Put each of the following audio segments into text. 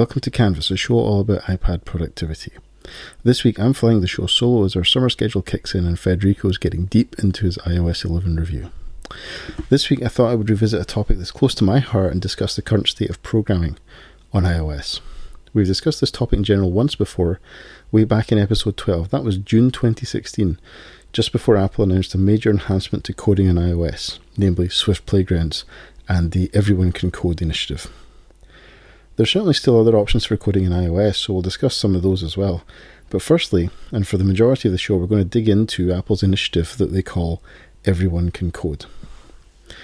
Welcome to Canvas, a show all about iPad productivity. This week I'm flying the show solo as our summer schedule kicks in and Federico is getting deep into his iOS 11 review. This week I thought I would revisit a topic that's close to my heart and discuss the current state of programming on iOS. We've discussed this topic in general once before, way back in episode 12. That was June 2016, just before Apple announced a major enhancement to coding on iOS, namely Swift Playgrounds and the Everyone Can Code initiative. There's certainly still other options for coding in iOS, so we'll discuss some of those as well. But firstly, and for the majority of the show, we're going to dig into Apple's initiative that they call Everyone Can Code. I'm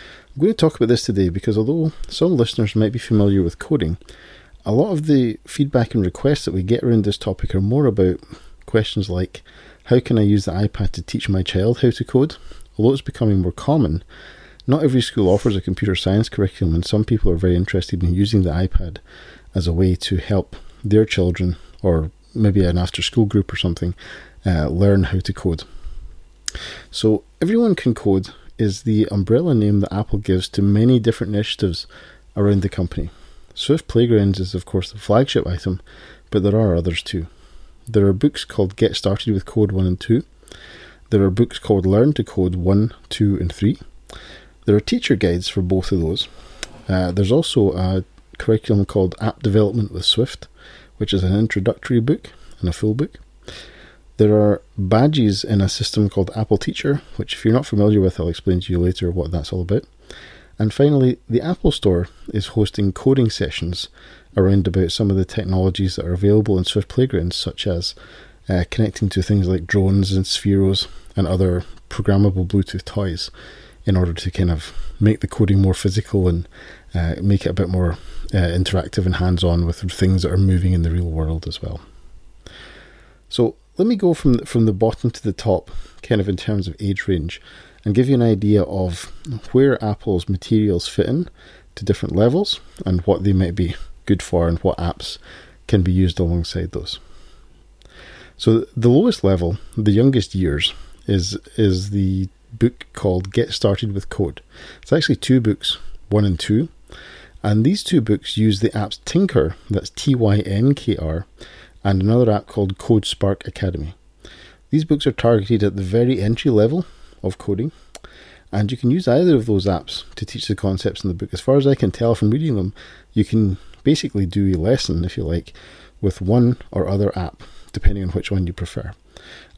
going to talk about this today because although some listeners might be familiar with coding, a lot of the feedback and requests that we get around this topic are more about questions like, how can I use the iPad to teach my child how to code? Although it's becoming more common, not every school offers a computer science curriculum, and some people are very interested in using the iPad as a way to help their children, or maybe an after-school group or something, learn how to code. So Everyone Can Code is the umbrella name that Apple gives to many different initiatives around the company. Swift Playgrounds is, of course, the flagship item, but there are others too. There are books called Get Started with Code 1 and 2. There are books called Learn to Code 1, 2, and 3. There are teacher guides for both of those. There's also a curriculum called App Development with Swift, which is an introductory book and a full book. There are badges in a system called Apple Teacher, which if you're not familiar with, I'll explain to you later what that's all about. And finally, the Apple Store is hosting coding sessions around about some of the technologies that are available in Swift Playgrounds, such as connecting to things like drones and Spheros and other programmable Bluetooth toys, in order to kind of make the coding more physical and make it a bit more interactive and hands-on with things that are moving in the real world as well. So let me go from the bottom to the top, kind of in terms of age range, and give you an idea of where Apple's materials fit in to different levels and what they might be good for and what apps can be used alongside those. So the lowest level, the youngest years, is the book called Get Started with Code. It's actually two books, 1 and 2, and these two books use the apps Tinker, that's T-Y-N-K-R, and another app called CodeSpark Academy. These books are targeted at the very entry level of coding, and you can use either of those apps to teach the concepts in the book. As far as I can tell from reading them, you can basically do a lesson, if you like, with one or other app, depending on which one you prefer.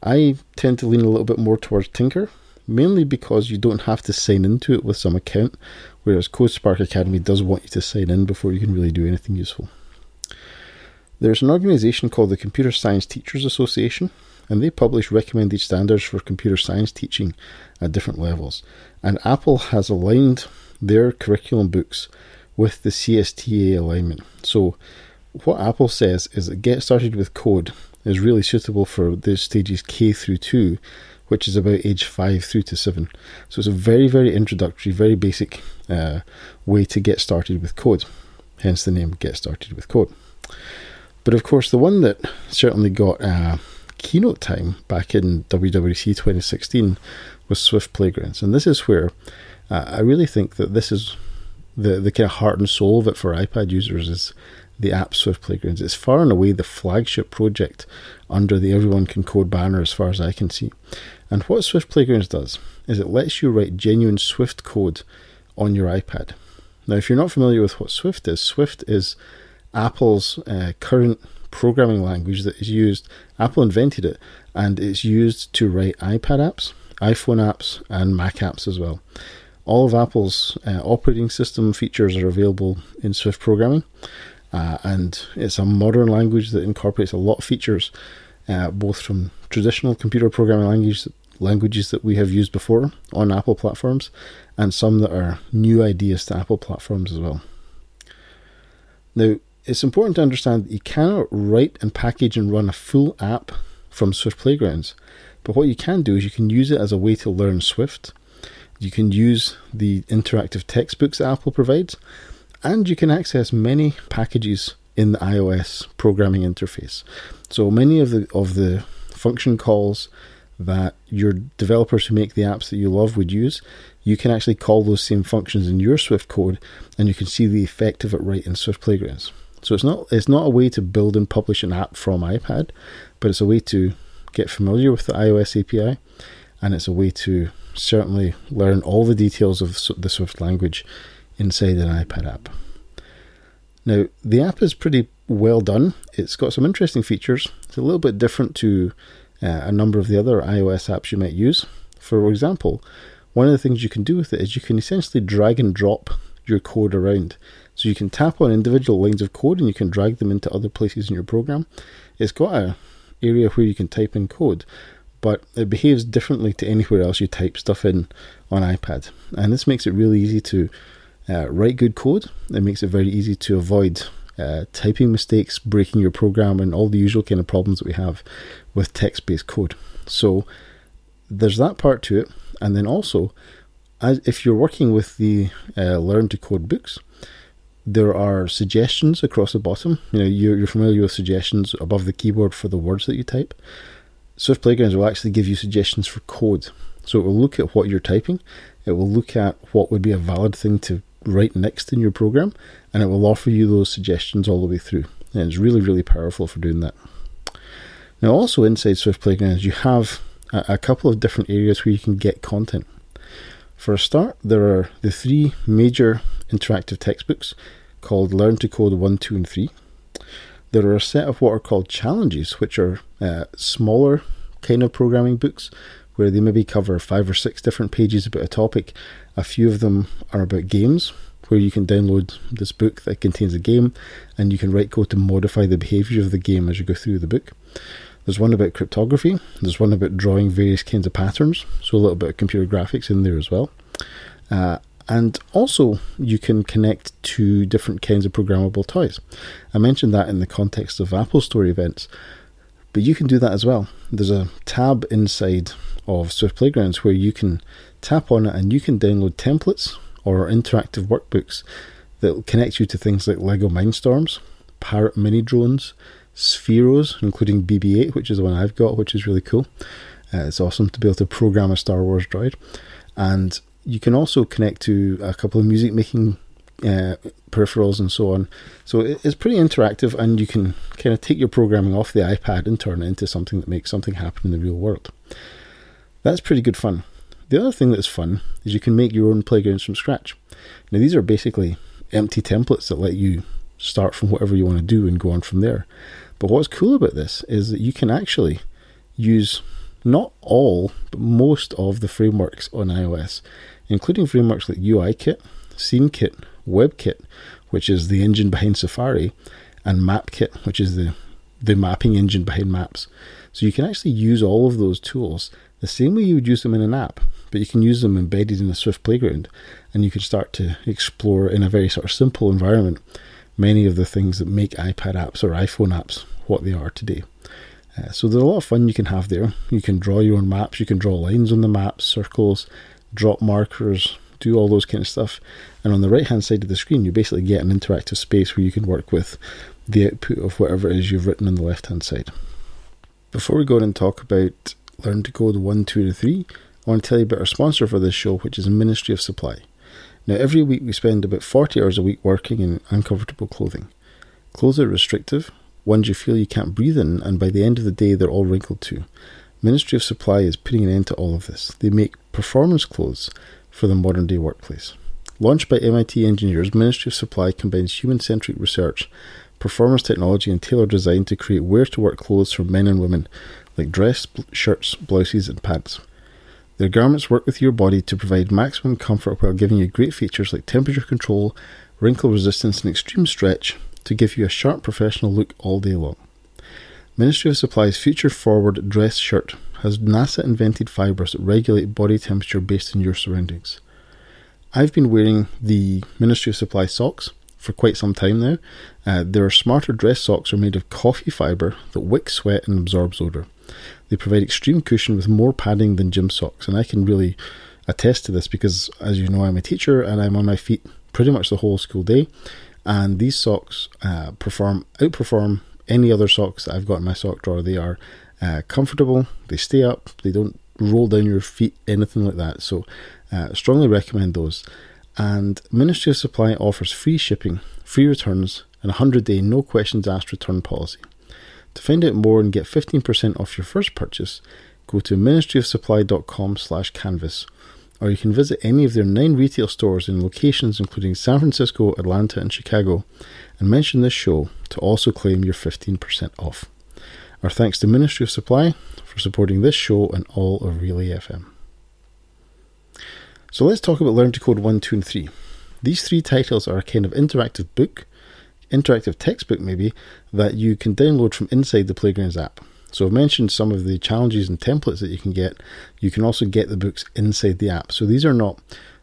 I tend to lean a little bit more towards Tinker, mainly because you don't have to sign into it with some account, whereas CodeSpark Academy does want you to sign in before you can really do anything useful. There's an organisation called the Computer Science Teachers Association, and they publish recommended standards for computer science teaching at different levels. And Apple has aligned their curriculum books with the CSTA alignment. So what Apple says is that Get Started with Code is really suitable for the stages K through 2, which is about age 5 through to 7. So it's a very, very introductory, very basic way to get started with code. Hence the name Get Started with Code. But of course, the one that certainly got keynote time back in WWDC 2016 was Swift Playgrounds. And this is where I really think that this is the kind of heart and soul of it for iPad users is the app Swift Playgrounds. It's far and away the flagship project under the Everyone Can Code banner as far as I can see. And what Swift Playgrounds does is it lets you write genuine Swift code on your iPad. Now, if you're not familiar with what Swift is Apple's current programming language that is used. Apple invented it, and it's used to write iPad apps, iPhone apps, and Mac apps as well. All of Apple's operating system features are available in Swift programming, and it's a modern language that incorporates a lot of features, both from traditional computer programming languages that we have used before on Apple platforms, and some that are new ideas to Apple platforms as well. Now, it's important to understand that you cannot write and package and run a full app from Swift Playgrounds, but what you can do is you can use it as a way to learn Swift. You can use the interactive textbooks that Apple provides, and you can access many packages in the iOS programming interface. So many of the function calls that your developers who make the apps that you love would use, you can actually call those same functions in your Swift code, and you can see the effect of it right in Swift Playgrounds. So it's not a way to build and publish an app from iPad, but it's a way to get familiar with the iOS API, and it's a way to certainly learn all the details of the Swift language inside an iPad app. Now, the app is pretty well done. It's got some interesting features. It's a little bit different to a number of the other iOS apps you might use. For example, one of the things you can do with it is you can essentially drag and drop your code around. So you can tap on individual lines of code and you can drag them into other places in your program. It's got an area where you can type in code, but it behaves differently to anywhere else you type stuff in on iPad. And this makes it really easy to write good code. It makes it very easy to avoid typing mistakes, breaking your program, and all the usual kind of problems that we have with text-based code. So there's that part to it. And then also, if you're working with the Learn to Code books, there are suggestions across the bottom. You know, you're familiar with suggestions above the keyboard for the words that you type. Swift Playgrounds will actually give you suggestions for code. So it will look at what you're typing. It will look at what would be a valid thing to write next in your program, and it will offer you those suggestions all the way through. And it's really, really powerful for doing that. Now, also inside Swift Playgrounds, you have a couple of different areas where you can get content. For a start, there are the three major interactive textbooks called Learn to Code 1, 2, and 3. There are a set of what are called challenges, which are smaller kind of programming books where they maybe cover 5 or 6 different pages about a topic. A few of them are about games, where you can download this book that contains a game and you can write code to modify the behavior of the game as you go through the book. There's one about cryptography. There's one about drawing various kinds of patterns. So a little bit of computer graphics in there as well. And also you can connect to different kinds of programmable toys. I mentioned that in the context of Apple Store events, but you can do that as well. There's a tab inside of Swift Playgrounds where you can tap on it and you can download templates or interactive workbooks that will connect you to things like Lego Mindstorms, Parrot Mini Drones, Spheros, including BB-8, which is the one I've got, which is really cool. It's awesome to be able to program a Star Wars droid. And you can also connect to a couple of music making peripherals and so on. So it's pretty interactive, and you can kind of take your programming off the iPad and turn it into something that makes something happen in the real world. That's pretty good fun. The other thing that's fun is you can make your own playgrounds from scratch. Now, these are basically empty templates that let you start from whatever you want to do and go on from there. But what's cool about this is that you can actually use not all, but most of the frameworks on iOS, including frameworks like UIKit, SceneKit, WebKit, which is the engine behind Safari, and MapKit, which is the mapping engine behind Maps. So you can actually use all of those tools the same way you would use them in an app, but you can use them embedded in a Swift Playground, and you can start to explore in a very sort of simple environment many of the things that make iPad apps or iPhone apps what they are today. So there's a lot of fun you can have there. You can draw your own maps, you can draw lines on the maps, circles, drop markers, do all those kind of stuff. And on the right-hand side of the screen, you basically get an interactive space where you can work with the output of whatever it is you've written on the left-hand side. Before we go on and talk about Learn to Code 1, 2, and 3, I want to tell you about our sponsor for this show, which is Ministry of Supply. Now, every week we spend about 40 hours a week working in uncomfortable clothing. Clothes are restrictive, ones you feel you can't breathe in, and by the end of the day they're all wrinkled too. Ministry of Supply is putting an end to all of this. They make performance clothes for the modern day workplace. Launched by MIT engineers, Ministry of Supply combines human-centric research, performance technology, and tailored design to create wear-to-work clothes for men and women, like dress, shirts, blouses, and pants. Their garments work with your body to provide maximum comfort while giving you great features like temperature control, wrinkle resistance, and extreme stretch to give you a sharp professional look all day long. Ministry of Supply's future-forward dress shirt has NASA-invented fibres that regulate body temperature based on your surroundings. I've been wearing the Ministry of Supply socks for quite some time now. Their smarter dress socks are made of coffee fibre that wicks sweat and absorbs odour. They provide extreme cushion with more padding than gym socks, and I can really attest to this because, as you know, I'm a teacher and I'm on my feet pretty much the whole school day, and these socks outperform any other socks that I've got in my sock drawer. They are comfortable, they stay up, they don't roll down your feet, anything like that, so strongly recommend those. And Ministry of Supply offers free shipping, free returns, and a 100-day no questions asked return policy. To find out more and get 15% off your first purchase, go to ministryofsupply.com/canvas, or you can visit any of their 9 retail stores in locations including San Francisco, Atlanta, and Chicago, and mention this show to also claim your 15% off. Our thanks to Ministry of Supply for supporting this show and all of Relay FM. So let's talk about Learn to Code 1, 2, and 3. These 3 titles are a kind of interactive book, interactive textbook maybe, that you can download from inside the Playgrounds app. So I've mentioned some of the challenges and templates that you can get. You can also get the books inside the app. So these are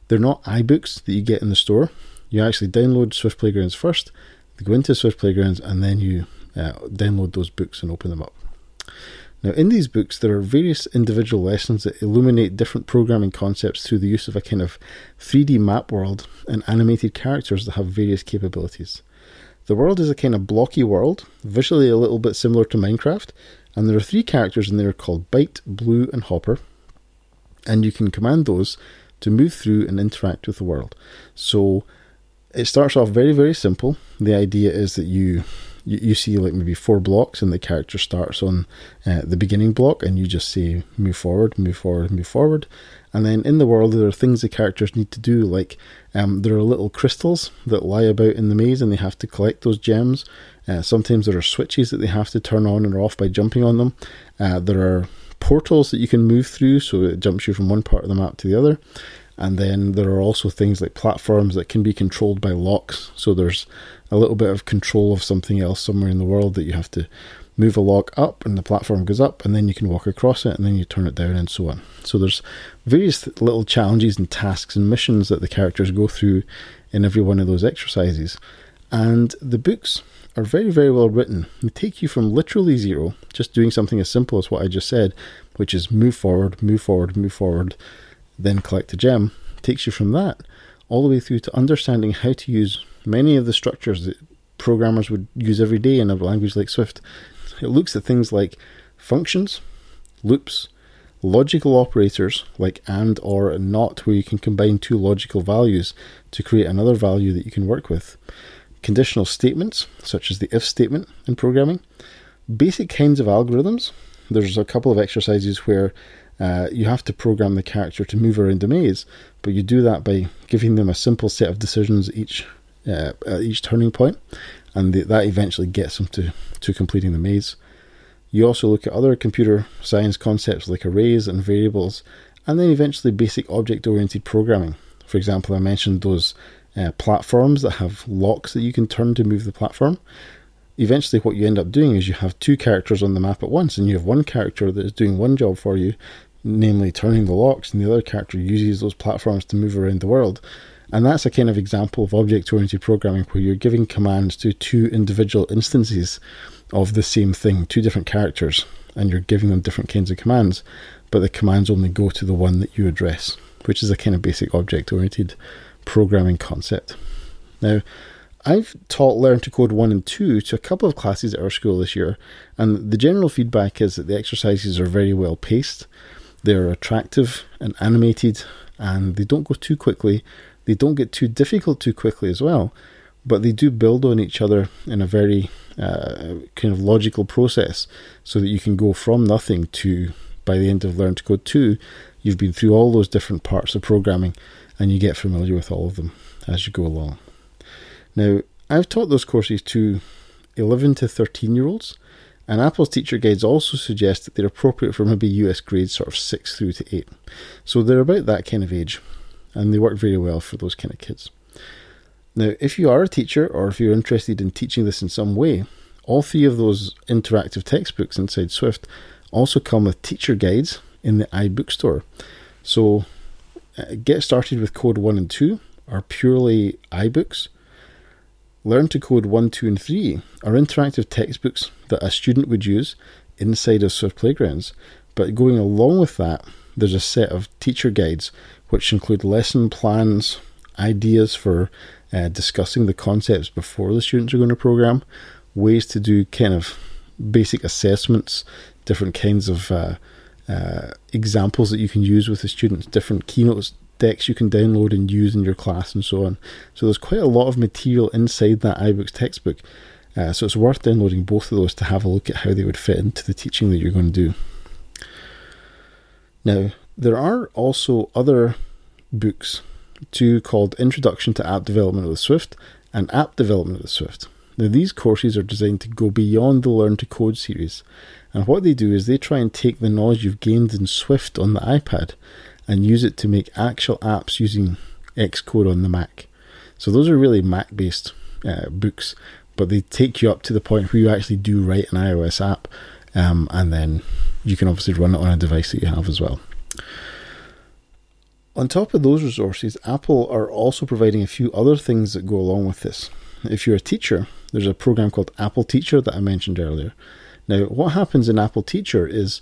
they're not iBooks that you get in the store. You actually download Swift Playgrounds first, you go into Swift Playgrounds, and then you download those books and open them up. Now in these books, there are various individual lessons that illuminate different programming concepts through the use of a kind of 3D map world and animated characters that have various capabilities. The world is a kind of blocky world, visually a little bit similar to Minecraft, and there are 3 characters in there called Bite, Blue, and Hopper, and you can command those to move through and interact with the world. So it starts off very, very simple. The idea is that you see like maybe 4 blocks, and the character starts on the beginning block, and you just say move forward, move forward, move forward. And then in the world there are things the characters need to do, like there are little crystals that lie about in the maze and they have to collect those gems. Sometimes there are switches that they have to turn on and off by jumping on them. There are portals that you can move through, so it jumps you from one part of the map to the other. And then there are also things like platforms that can be controlled by locks. So there's a little bit of control of something else somewhere in the world that you have to move a lock up and the platform goes up, and then you can walk across it and then you turn it down and so on. So there's various little challenges and tasks and missions that the characters go through in every one of those exercises. And the books are very, very well written. They take you from literally zero, just doing something as simple as what I just said, which is move forward, move forward, move forward, then collect a gem, takes you from that all the way through to understanding how to use many of the structures that programmers would use every day in a language like Swift. It looks at things like functions, loops, logical operators like and, or, and not, where you can combine 2 logical values to create another value that you can work with. Conditional statements, such as the if statement in programming. Basic kinds of algorithms. There's a couple of exercises where you have to program the character to move around a maze, but you do that by giving them a simple set of decisions at each turning point, and that eventually gets them to completing the maze. You also look at other computer science concepts like arrays and variables, and then eventually basic object-oriented programming. For example, I mentioned those platforms that have locks that you can turn to move the platform. Eventually what you end up doing is you have 2 characters on the map at once, and you have one character that is doing one job for you, namely turning the locks, and the other character uses those platforms to move around the world. And that's a kind of example of object-oriented programming where you're giving commands to 2 individual instances of the same thing, 2 different characters, and you're giving them different kinds of commands, but the commands only go to the one that you address, which is a kind of basic object-oriented programming concept. Now, I've taught Learn to Code 1 and 2 to a couple of classes at our school this year, and the general feedback is that the exercises are very well paced, they're attractive and animated, and they don't go too quickly, they don't get too difficult too quickly as well, but they do build on each other in a very kind of logical process, so that you can go from nothing to, by the end of Learn to Code 2, you've been through all those different parts of programming, and you get familiar with all of them as you go along. Now, I've taught those courses to 11 to 13-year-olds, and Apple's teacher guides also suggest that they're appropriate for maybe US grades sort of 6 through to 8. So they're about that kind of age, and they work very well for those kind of kids. Now, if you are a teacher, or if you're interested in teaching this in some way, all 3 of those interactive textbooks inside Swift also come with teacher guides in the iBookstore. So Get Started with Code 1 and 2 are purely iBooks. Learn to Code 1, 2, and 3 are interactive textbooks that a student would use inside of Swift Playgrounds, but going along with that, there's a set of teacher guides which include lesson plans, ideas for discussing the concepts before the students are going to program, ways to do kind of basic assessments, different kinds of examples that you can use with the students, different keynotes, decks you can download and use in your class and so on. So there's quite a lot of material inside that iBooks textbook. So it's worth downloading both of those to have a look at how they would fit into the teaching that you're going to do. Now, there are also other books, two called Introduction to App Development with Swift and App Development with Swift. Now, these courses are designed to go beyond the Learn to Code series. And what they do is they try and take the knowledge you've gained in Swift on the iPad and use it to make actual apps using Xcode on the Mac. So those are really Mac-based books, but they take you up to the point where you actually do write an iOS app, and then you can obviously run it on a device that you have as well. On top of those resources, Apple are also providing a few other things that go along with this. If you're a teacher, there's a program called Apple Teacher that I mentioned earlier. Now, what happens in Apple Teacher is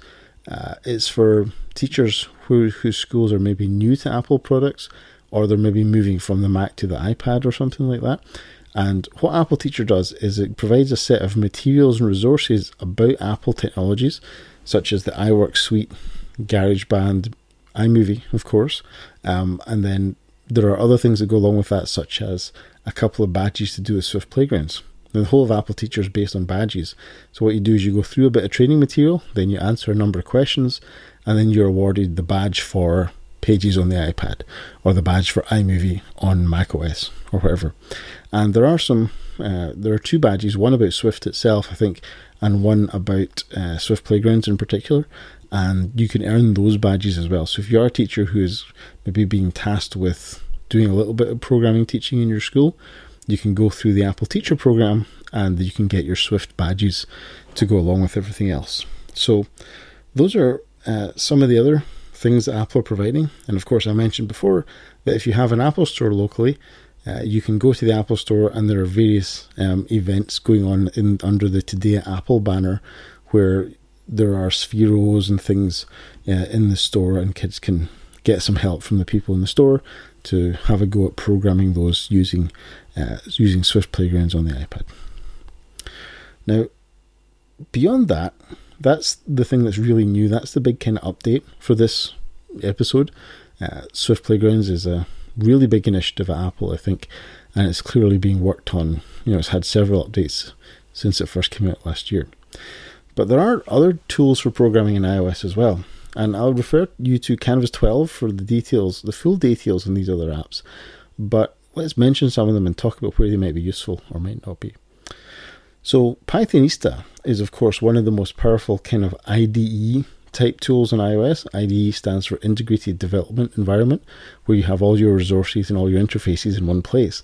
it's for teachers whose schools are maybe new to Apple products, or they're maybe moving from the Mac to the iPad or something like that. And what Apple Teacher does is it provides a set of materials and resources about Apple technologies, such as the iWork Suite, GarageBand, iMovie, of course. And then there are other things that go along with that, such as a couple of badges to do with Swift Playgrounds. Now, the whole of Apple Teacher is based on badges. So what you do is you go through a bit of training material, then you answer a number of questions, and then you're awarded the badge for Pages on the iPad, or the badge for iMovie on macOS, or whatever. And there are two badges, one about Swift itself, I think, and one about Swift Playgrounds in particular, and you can earn those badges as well. So if you are a teacher who is maybe being tasked with doing a little bit of programming teaching in your school, you can go through the Apple Teacher program and you can get your Swift badges to go along with everything else. So those are some of the other things that Apple are providing. And of course, I mentioned before that if you have an Apple Store locally, you can go to the Apple Store and there are various events going on under the Today at Apple banner, where there are Spheros and things in the store, and kids can get some help from the people in the store to have a go at programming those using Swift Playgrounds on the iPad. Now, beyond that, that's the thing that's really new. That's the big kind of update for this episode. Swift Playgrounds is a really big initiative at Apple, I think, and it's clearly being worked on. You know, it's had several updates since it first came out last year. But there are other tools for programming in iOS as well. And I'll refer you to Canvas 12 for the details, the full details on these other apps. But let's mention some of them and talk about where they might be useful or might not be. So Pythonista is, of course, one of the most powerful kind of IDE type tools on iOS. IDE stands for Integrated Development Environment, where you have all your resources and all your interfaces in one place,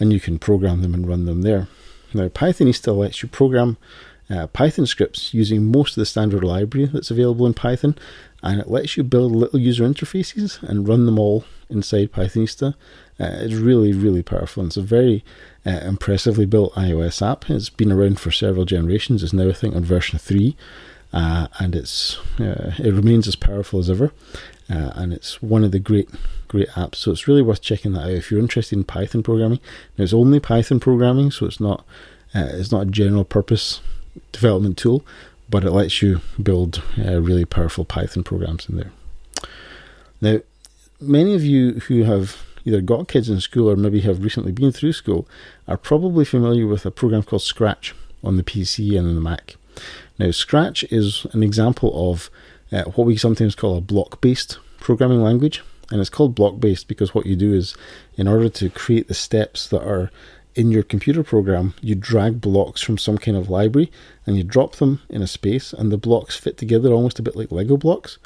and you can program them and run them there. Now, Pythonista lets you program Python scripts using most of the standard library that's available in Python, and it lets you build little user interfaces and run them all inside Pythonista. It's really, really powerful, and it's a very impressively built iOS app. It's been around for several generations. It's now, I think, on version 3, and it remains as powerful as ever, and it's one of the great, great apps. So it's really worth checking that out if you're interested in Python programming. Now, it's only Python programming, so it's not a general purpose development tool, but it lets you build really powerful Python programs in there. Now, many of you who have either got kids in school or maybe have recently been through school are probably familiar with a program called Scratch on the PC and on the Mac. Now, Scratch is an example of what we sometimes call a block-based programming language, and it's called block-based because what you do is, in order to create the steps that are in your computer program, you drag blocks from some kind of library and you drop them in a space, and the blocks fit together almost a bit like Lego blocks,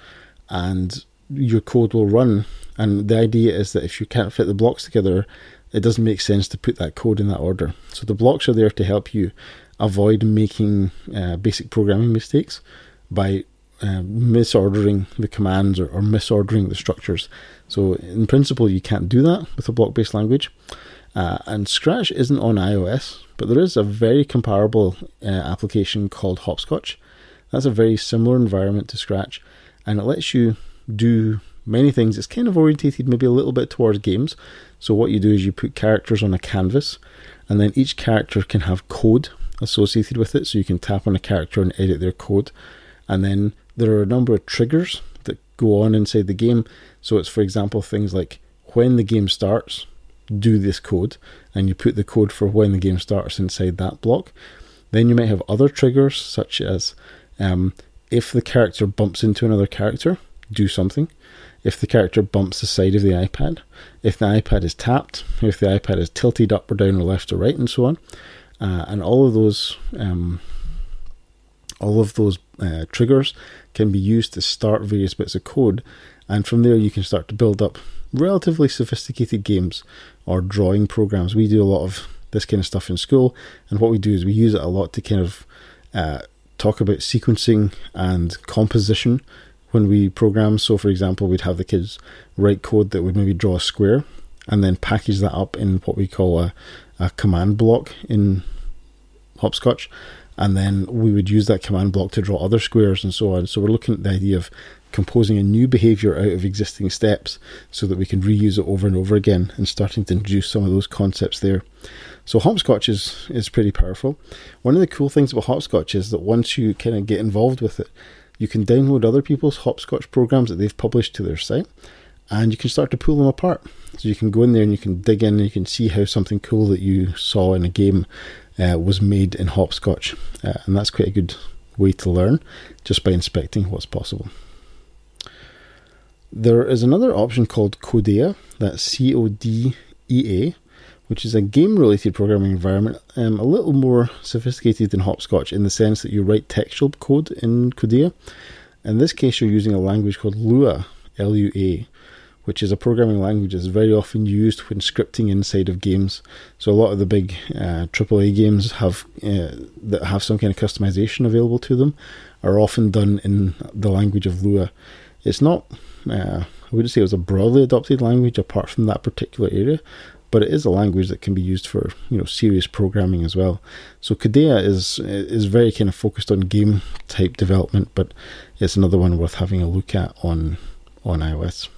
and your code will run. And the idea is that if you can't fit the blocks together, it doesn't make sense to put that code in that order. So the blocks are there to help you avoid making basic programming mistakes by misordering the commands or misordering the structures. So in principle, you can't do that with a block-based language. And Scratch isn't on iOS, but there is a very comparable application called Hopscotch. That's a very similar environment to Scratch, and it lets you do many things. It's kind of orientated maybe a little bit towards games. So what you do is you put characters on a canvas, and then each character can have code associated with it. So you can tap on a character and edit their code. And then there are a number of triggers that go on inside the game. So it's, for example, things like when the game starts, do this code, and you put the code for when the game starts inside that block. Then you might have other triggers, such as if the character bumps into another character, do something. If the character bumps the side of the iPad, if the iPad is tapped, if the iPad is tilted up or down or left or right, and so on. And all of those triggers can be used to start various bits of code, and from there you can start to build up relatively sophisticated games or drawing programs. We do a lot of this kind of stuff in school, and what we do is we use it a lot to kind of talk about sequencing and composition when we program. So for example, we'd have the kids write code that would maybe draw a square and then package that up in what we call a command block in Hopscotch, and then we would use that command block to draw other squares and so on. So we're looking at the idea of composing a new behavior out of existing steps so that we can reuse it over and over again, and starting to introduce some of those concepts there. So Hopscotch is pretty powerful. One of the cool things about Hopscotch is that once you kind of get involved with it, you can download other people's Hopscotch programs that they've published to their site, and you can start to pull them apart. So you can go in there and you can dig in and you can see how something cool that you saw in a game was made in Hopscotch. And that's quite a good way to learn, just by inspecting what's possible. There is another option called Codea, that's C-O-D-E-A, which is a game-related programming environment, a little more sophisticated than Hopscotch in the sense that you write textual code in Codea. In this case, you're using a language called Lua, L-U-A, which is a programming language that's very often used when scripting inside of games. So a lot of the big AAA games that have some kind of customization available to them are often done in the language of Lua. It's not, I wouldn't say it was a broadly adopted language apart from that particular area, but it is a language that can be used for, you know, serious programming as well. So Codea is very kind of focused on game type development, but it's another one worth having a look at on iOS.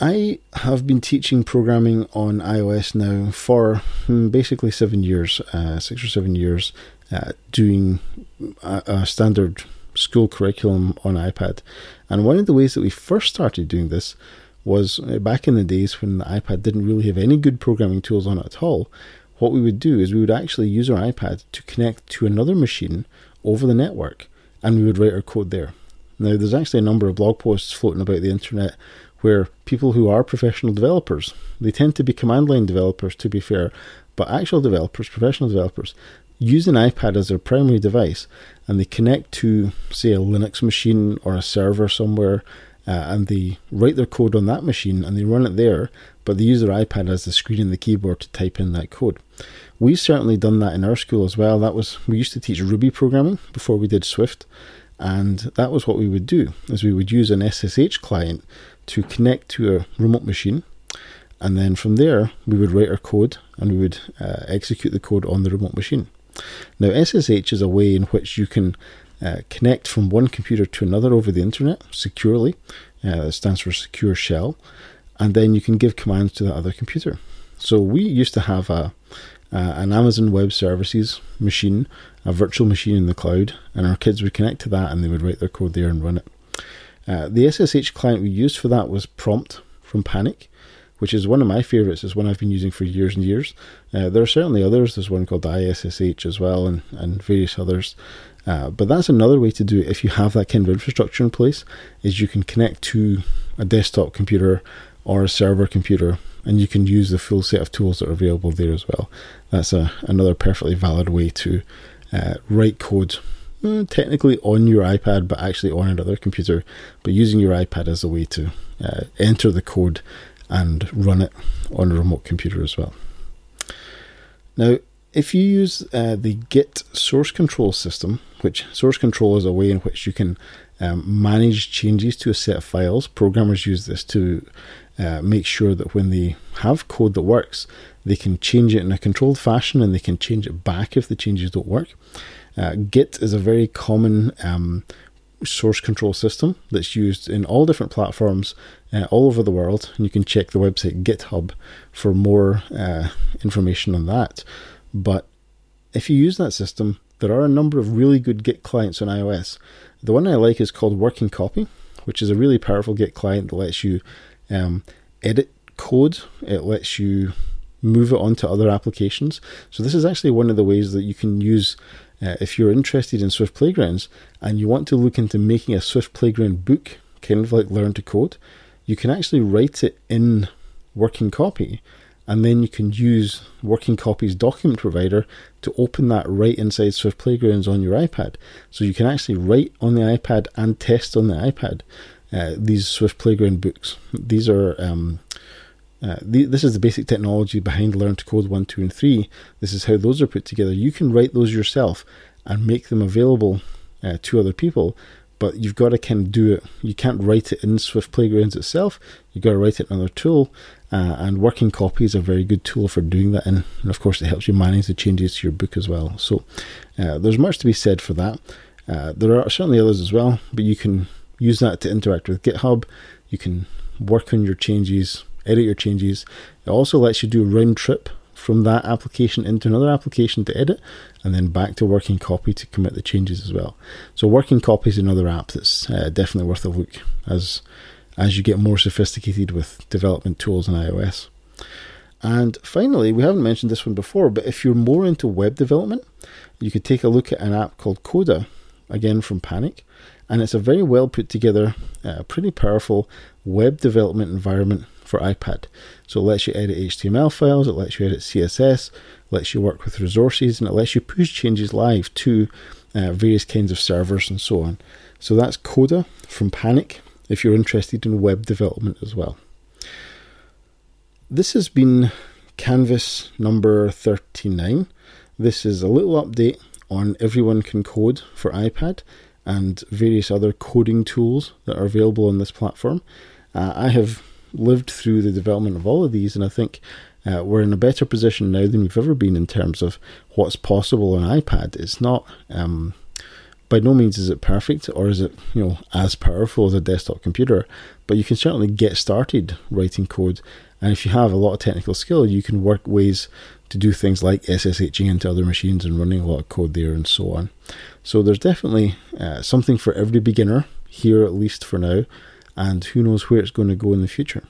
I have been teaching programming on iOS now for basically 7 years, 6 or 7 years, doing a standard school curriculum on iPad. And one of the ways that we first started doing this was back in the days when the iPad didn't really have any good programming tools on it at all. What we would do is we would actually use our iPad to connect to another machine over the network, and we would write our code there. Now, there's actually a number of blog posts floating about the internet where people who are professional developers, they tend to be command line developers to be fair, but actual developers, professional developers, use an iPad as their primary device, and they connect to, say, a Linux machine or a server somewhere, and they write their code on that machine and they run it there, but they use their iPad as the screen and the keyboard to type in that code. We've certainly done that in our school as well. We used to teach Ruby programming before we did Swift. And that was what we would do, is we would use an SSH client to connect to a remote machine. And then from there, we would write our code and we would execute the code on the remote machine. Now, SSH is a way in which you can connect from one computer to another over the internet securely. It stands for Secure Shell. And then you can give commands to that other computer. So we used to have an Amazon Web Services machine, a virtual machine in the cloud, and our kids would connect to that and they would write their code there and run it. The SSH client we used for that was Prompt from Panic, which is one of my favorites. It's one I've been using for years and years. There are certainly others. There's one called ISSH as well, and various others. But that's another way to do it if you have that kind of infrastructure in place, is you can connect to a desktop computer or a server computer, and you can use the full set of tools that are available there as well. That's another perfectly valid way to write code, technically on your iPad, but actually on another computer, but using your iPad as a way to enter the code and run it on a remote computer as well. Now, if you use the Git source control system, which source control is a way in which you can manage changes to a set of files. Programmers use this to make sure that when they have code that works, they can change it in a controlled fashion, and they can change it back if the changes don't work. Git is a very common source control system that's used in all different platforms all over the world, and you can check the website GitHub for more information on that. But if you use that system, there are a number of really good Git clients on iOS. The one I like is called Working Copy, which is a really powerful Git client that lets you edit code. It lets you move it onto other applications. So this is actually one of the ways that you can use, if you're interested in Swift Playgrounds and you want to look into making a Swift Playground book, kind of like Learn to Code, you can actually write it in Working Copy, and then you can use Working Copy's document provider to open that right inside Swift Playgrounds on your iPad. So you can actually write on the iPad and test on the iPad these Swift Playground books. These are this is the basic technology behind Learn to Code 1, 2, and 3. This is how those are put together. You can write those yourself and make them available to other people, but you've got to kind of do it. You can't write it in Swift Playgrounds itself. You've got to write it in another tool. And Working Copy is a very good tool for doing that in. And of course, it helps you manage the changes to your book as well. So there's much to be said for that. There are certainly others as well, but you can use that to interact with GitHub. You can work on your changes, edit your changes. It also lets you do a round trip from that application into another application to edit, and then back to Working Copy to commit the changes as well. So Working Copy is another app that's definitely worth a look as you get more sophisticated with development tools in iOS. And finally, we haven't mentioned this one before, but if you're more into web development, you could take a look at an app called Coda, again from Panic, and it's a very well put together, pretty powerful web development environment for iPad. So it lets you edit HTML files, it lets you edit CSS, lets you work with resources, and it lets you push changes live to various kinds of servers and so on. So that's Coda from Panic, if you're interested in web development as well. This has been Canvas number 39. This is a little update on Everyone Can Code for iPad and various other coding tools that are available on this platform. I have lived through the development of all of these, and I think we're in a better position now than we've ever been in terms of what's possible on iPad. It's not, by no means is it perfect, or is it, as powerful as a desktop computer, but you can certainly get started writing code, and if you have a lot of technical skill, you can work ways to do things like SSHing into other machines and running a lot of code there and so on. So there's definitely something for every beginner here, at least for now, and who knows where it's going to go in the future.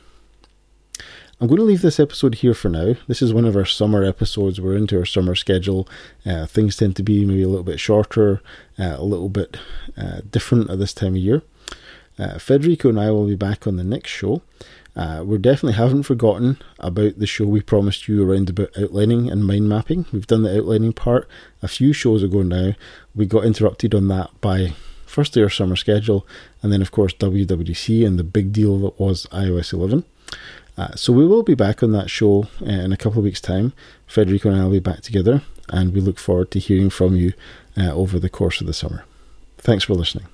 I'm going to leave this episode here for now. This is one of our summer episodes. We're into our summer schedule. Things tend to be maybe a little bit shorter, a little bit different at this time of year. Federico and I will be back on the next show. We definitely haven't forgotten about the show we promised you around about outlining and mind mapping. We've done the outlining part a few shows ago now. We got interrupted on that by firstly our summer schedule, and then of course WWDC and the big deal that was iOS 11. So we will be back on that show in a couple of weeks' time. Federico and I will be back together, and we look forward to hearing from you over the course of the summer. Thanks for listening.